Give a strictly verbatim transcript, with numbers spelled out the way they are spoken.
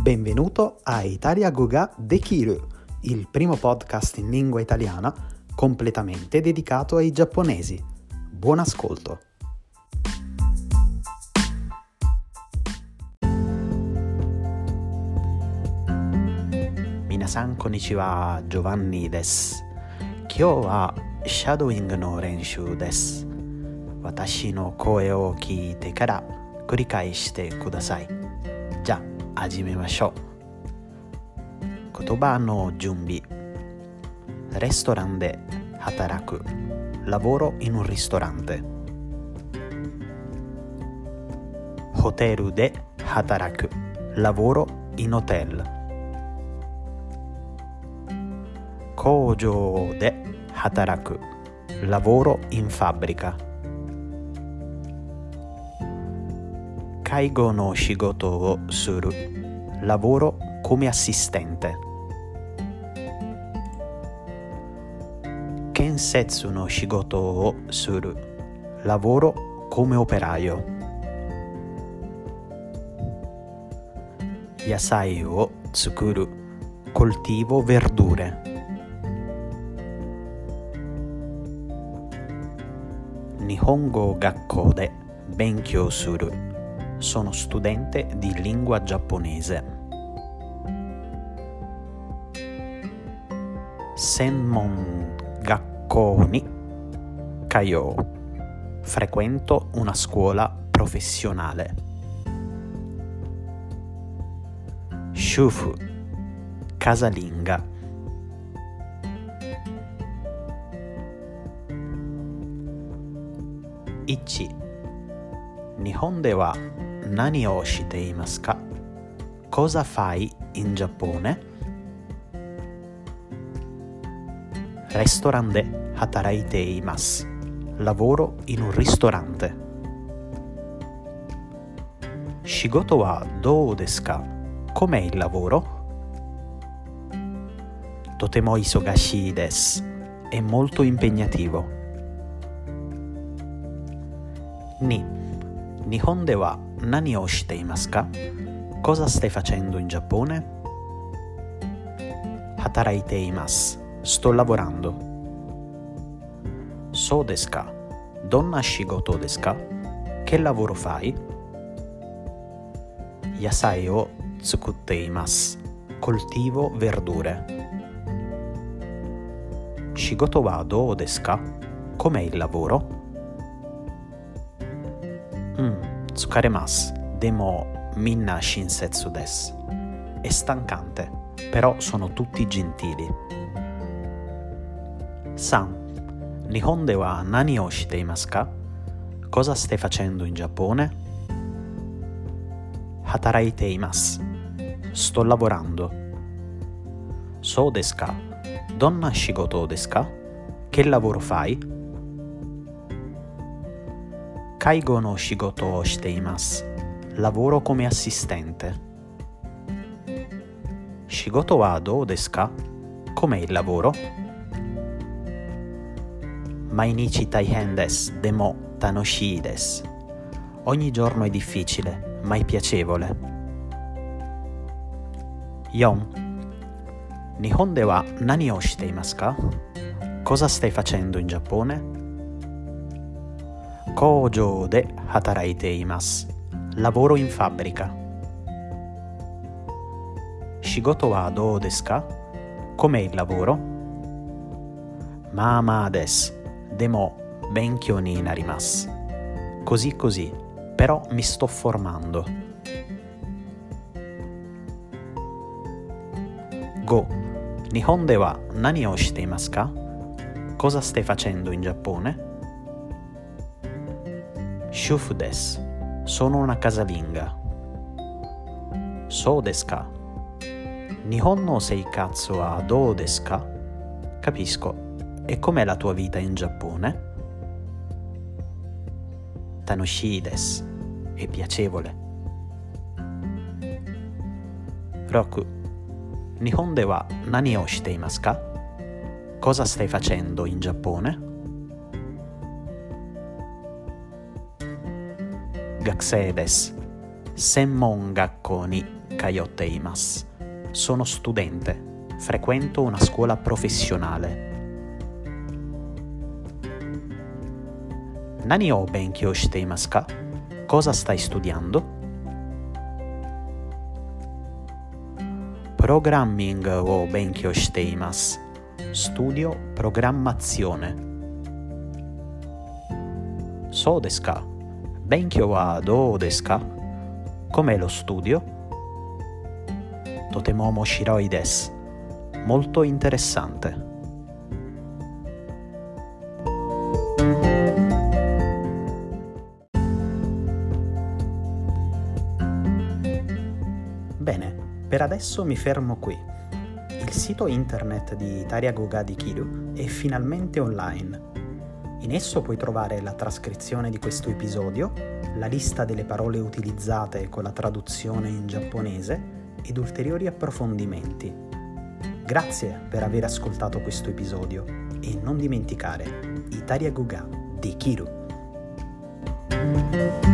Benvenuto a Italiago ga dekiru, il primo podcast in lingua italiana completamente dedicato ai giapponesi. Buon ascolto! Minasan konnichiwa, Giovanni desu. Kyou wa shadowing no renshū desu. Watashi no koe o kiite kara kurikai shite kudasai. 始めましょう。言葉の準備。 Restaurant de hataraku. Lavoro in un ristorante. Hotel de hataraku. Lavoro in hotel. Koujou de hataraku. Lavoro in fabbrica. Kaigo no shigoto wo suru. Lavoro come assistente. Kensetsu no shigoto wo suru. Lavoro come operaio. Yasai wo tsukuru. Coltivo verdure. Nihongo gakkou de benkyou suru. Sono studente di lingua giapponese. Senmon gakkou ni kayou. Frequento una scuola professionale. Shufu, casalinga. Ichi, Nihon de wa nani o shiteimasu ka? Cosa fai in Giappone? Restaurant de hataraiteimasu. Lavoro in un ristorante. Shigoto wa dou desu ka? Com'è il lavoro? Totemo isogashii desu. È molto impegnativo. Ni, Nihon de wa nani o shiteimasu ka? Cosa stai facendo in Giappone? Hataraiteimasu. Sto lavorando. Sou desu ka? Donna shigoto desu ka? Che lavoro fai? Yasai o tsukutteimasu. Coltivo verdure. Shigoto wa dou desu ka? Com'è il lavoro? Mm, tsukaremasu, demo minna shinsetsu desu. È stancante, però sono tutti gentili. San, Nihon de wa nani o shiteimasu ka? Cosa stai facendo in Giappone? Hataraiteimasu. Sto lavorando. Sou desu ka? Donna shigoto desu ka? Che lavoro fai? Kaigo no shigoto o shiteimasu. Lavoro come assistente. Shigoto wa dou desu ka? Com'è il lavoro? Mainichi taihen desu, demo tanoshii desu. Ogni giorno è difficile, ma è piacevole. Yon, Nihon de wa nani o shiteimasu ka? Cosa stai facendo in Giappone? Koujou de hataraiteimasu. Lavoro in fabbrica. Shigoto wa dou desu ka? Com'è il lavoro? Mama desu. Demo benkyou ni narimasu. Così così, però mi sto formando. Go, Nihon de wa nani o shiteimasu ka? Cosa stai facendo in Giappone? Shufu desu. Sono una casalinga. Sou desu ka? Nihon no seikatsu wa dou desu ka? Capisco. E com'è la tua vita in Giappone? Tanoshii desu. È piacevole. Roku, Nihon de wa nani o shiteimasu ka? Cosa stai facendo in Giappone? Gakusei desu. Senmon gakkou ni kayotteimasu. Sono studente, frequento una scuola professionale. Nani o benkyou shite imasu ka? Cosa stai studiando? Programming o benkyou shite imasu. Studio programmazione. So desu ka? Benkyou wa dou desu ka? Com'è lo studio? Totemo omoshiroi desu. Molto interessante. Bene, per adesso mi fermo qui. Il sito internet di Italiago ga dekiru è finalmente online. In esso puoi trovare la trascrizione di questo episodio, la lista delle parole utilizzate con la traduzione in giapponese ed ulteriori approfondimenti. Grazie per aver ascoltato questo episodio e non dimenticare Italiago ga dekiru.